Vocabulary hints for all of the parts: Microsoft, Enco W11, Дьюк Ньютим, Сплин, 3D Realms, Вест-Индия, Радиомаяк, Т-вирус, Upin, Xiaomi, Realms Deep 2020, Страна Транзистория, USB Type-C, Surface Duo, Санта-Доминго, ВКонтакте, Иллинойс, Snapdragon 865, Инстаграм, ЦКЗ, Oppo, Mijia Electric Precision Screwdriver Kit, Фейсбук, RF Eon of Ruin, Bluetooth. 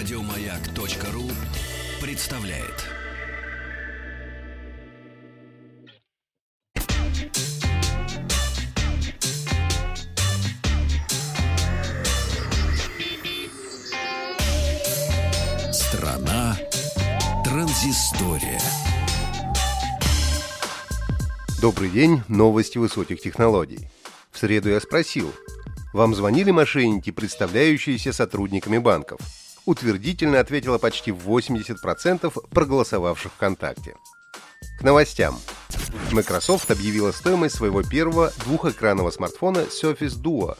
Радиомаяк.ру представляет. Страна Транзистория. Добрый день, новости высоких технологий. В среду я спросил: вам звонили мошенники, представляющиеся сотрудниками банков? Утвердительно ответило почти 80% проголосовавших ВКонтакте. К новостям. Microsoft объявила стоимость своего первого двухэкранного смартфона Surface Duo.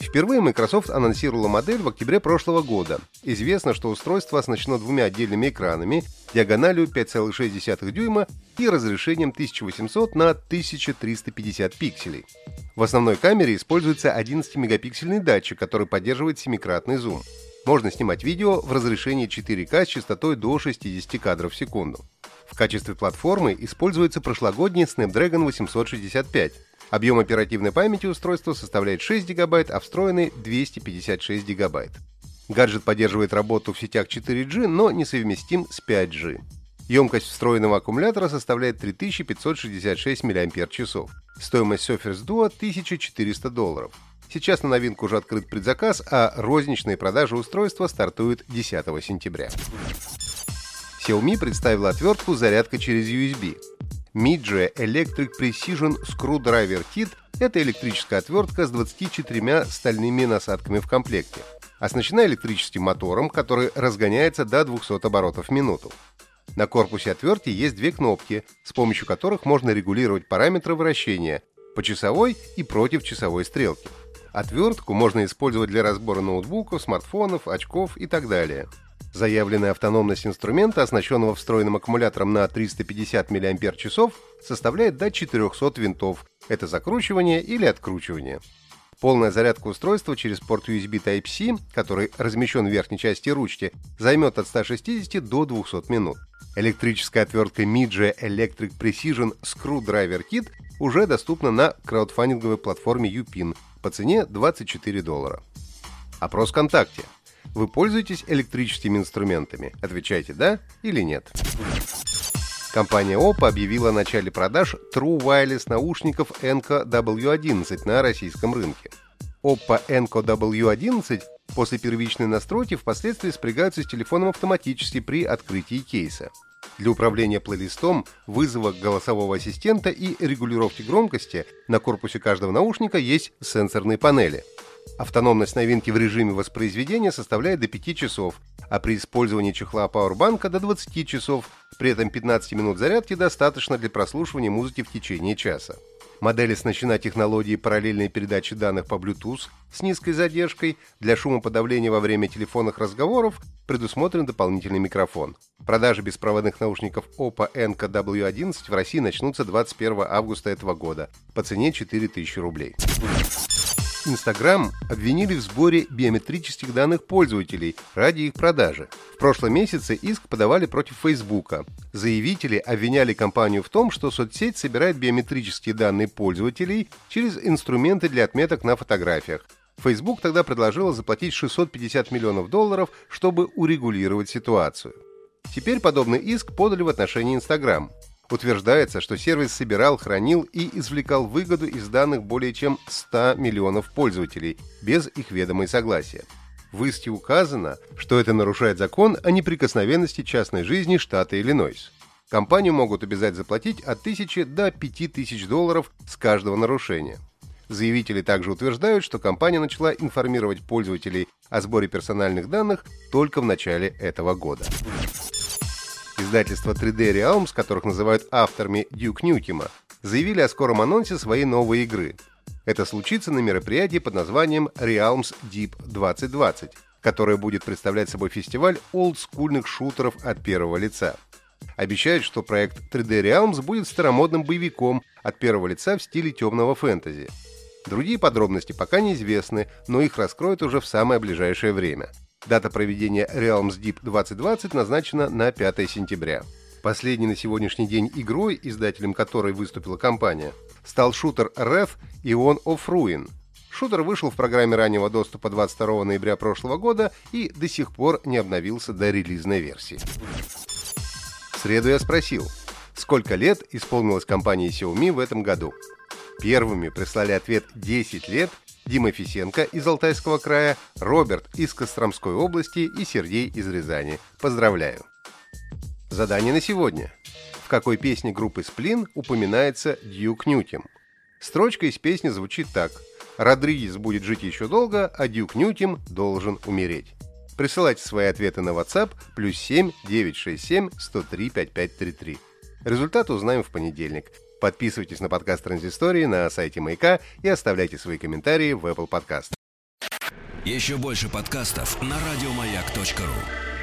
Впервые Microsoft анонсировала модель в октябре прошлого года. Известно, что устройство оснащено двумя отдельными экранами, диагональю 5,6 дюйма и разрешением 1800 на 1350 пикселей. В основной камере используется 11-мегапиксельный датчик, который поддерживает 7-кратный зум. Можно снимать видео в разрешении 4К с частотой до 60 кадров в секунду. В качестве платформы используется прошлогодний Snapdragon 865. Объем оперативной памяти устройства составляет 6 ГБ, а встроенный 256 ГБ. Гаджет поддерживает работу в сетях 4G, но несовместим с 5G. Емкость встроенного аккумулятора составляет 3566 мАч. Стоимость Surface Duo – $1400. Сейчас на новинку уже открыт предзаказ, а розничные продажи устройства стартуют 10 сентября. Xiaomi представила отвертку с зарядкой через USB. Mijia Electric Precision Screwdriver Kit – это электрическая отвертка с 24 стальными насадками в комплекте. Оснащена электрическим мотором, который разгоняется до 200 оборотов в минуту. На корпусе отвертки есть две кнопки, с помощью которых можно регулировать параметры вращения по часовой и против часовой стрелки. Отвертку можно использовать для разбора ноутбуков, смартфонов, очков и так далее. Заявленная автономность инструмента, оснащенного встроенным аккумулятором на 350 мАч, составляет до 400 винтов. Это закручивание или откручивание. Полная зарядка устройства через порт USB Type-C, который размещен в верхней части ручки, займет от 160 до 200 минут. Электрическая отвертка Mijia Electric Precision Screwdriver Kit уже доступна на краудфандинговой платформе Upin по цене $24. Опрос ВКонтакте. Вы пользуетесь электрическими инструментами? Отвечайте «да» или «нет». Компания Oppo объявила о начале продаж True Wireless наушников Enco W11 на российском рынке. Oppo Enco W11 после первичной настройки впоследствии спрягаются с телефоном автоматически при открытии кейса. Для управления плейлистом, вызова голосового ассистента и регулировки громкости на корпусе каждого наушника есть сенсорные панели. Автономность новинки в режиме воспроизведения составляет до 5 часов, а при использовании чехла пауэрбанка до 20 часов, при этом 15 минут зарядки достаточно для прослушивания музыки в течение часа. Модель оснащена технологией параллельной передачи данных по Bluetooth с низкой задержкой, для шумоподавления во время телефонных разговоров предусмотрен дополнительный микрофон. Продажи беспроводных наушников Oppo Enco W11 в России начнутся 21 августа этого года по цене $4000. Инстаграм обвинили в сборе биометрических данных пользователей ради их продажи. В прошлом месяце иск подавали против Фейсбука. Заявители обвиняли компанию в том, что соцсеть собирает биометрические данные пользователей через инструменты для отметок на фотографиях. Фейсбук тогда предложила заплатить $650 миллионов, чтобы урегулировать ситуацию. Теперь подобный иск подали в отношении Инстаграм. Утверждается, что сервис собирал, хранил и извлекал выгоду из данных более чем 100 миллионов пользователей, без их ведома и согласия. В иске указано, что это нарушает закон о неприкосновенности частной жизни штата Иллинойс. Компанию могут обязать заплатить от $1000 до $5000 с каждого нарушения. Заявители также утверждают, что компания начала информировать пользователей о сборе персональных данных только в начале этого года. Издательство 3D Realms, которых называют авторами Дьюк Ньютима, заявили о скором анонсе своей новой игры. Это случится на мероприятии под названием Realms Deep 2020, которое будет представлять собой фестиваль олдскульных шутеров от первого лица. Обещают, что проект 3D Realms будет старомодным боевиком от первого лица в стиле темного фэнтези. Другие подробности пока неизвестны, но их раскроют уже в самое ближайшее время. Дата проведения Realms Deep 2020 назначена на 5 сентября. Последней на сегодняшний день игрой, издателем которой выступила компания, стал шутер RF Eon of Ruin. Шутер вышел в программе раннего доступа 22 ноября прошлого года и до сих пор не обновился до релизной версии. В среду я спросил, сколько лет исполнилось компании Xiaomi в этом году. Первыми прислали ответ 10 лет Дима Фисенко из Алтайского края, Роберт из Костромской области и Сергей из Рязани. Поздравляю! Задание на сегодня. В какой песне группы «Сплин» упоминается Дьюк Ньютим? Строчка из песни звучит так. «Родригес будет жить еще долго, а Дьюк Ньютим должен умереть». Присылайте свои ответы на WhatsApp +7 967 103 5533. Результаты узнаем в понедельник. Подписывайтесь на подкаст Транзистории на сайте Маяка и оставляйте свои комментарии в Apple Podcast. Еще больше подкастов на радиомаяк.ру.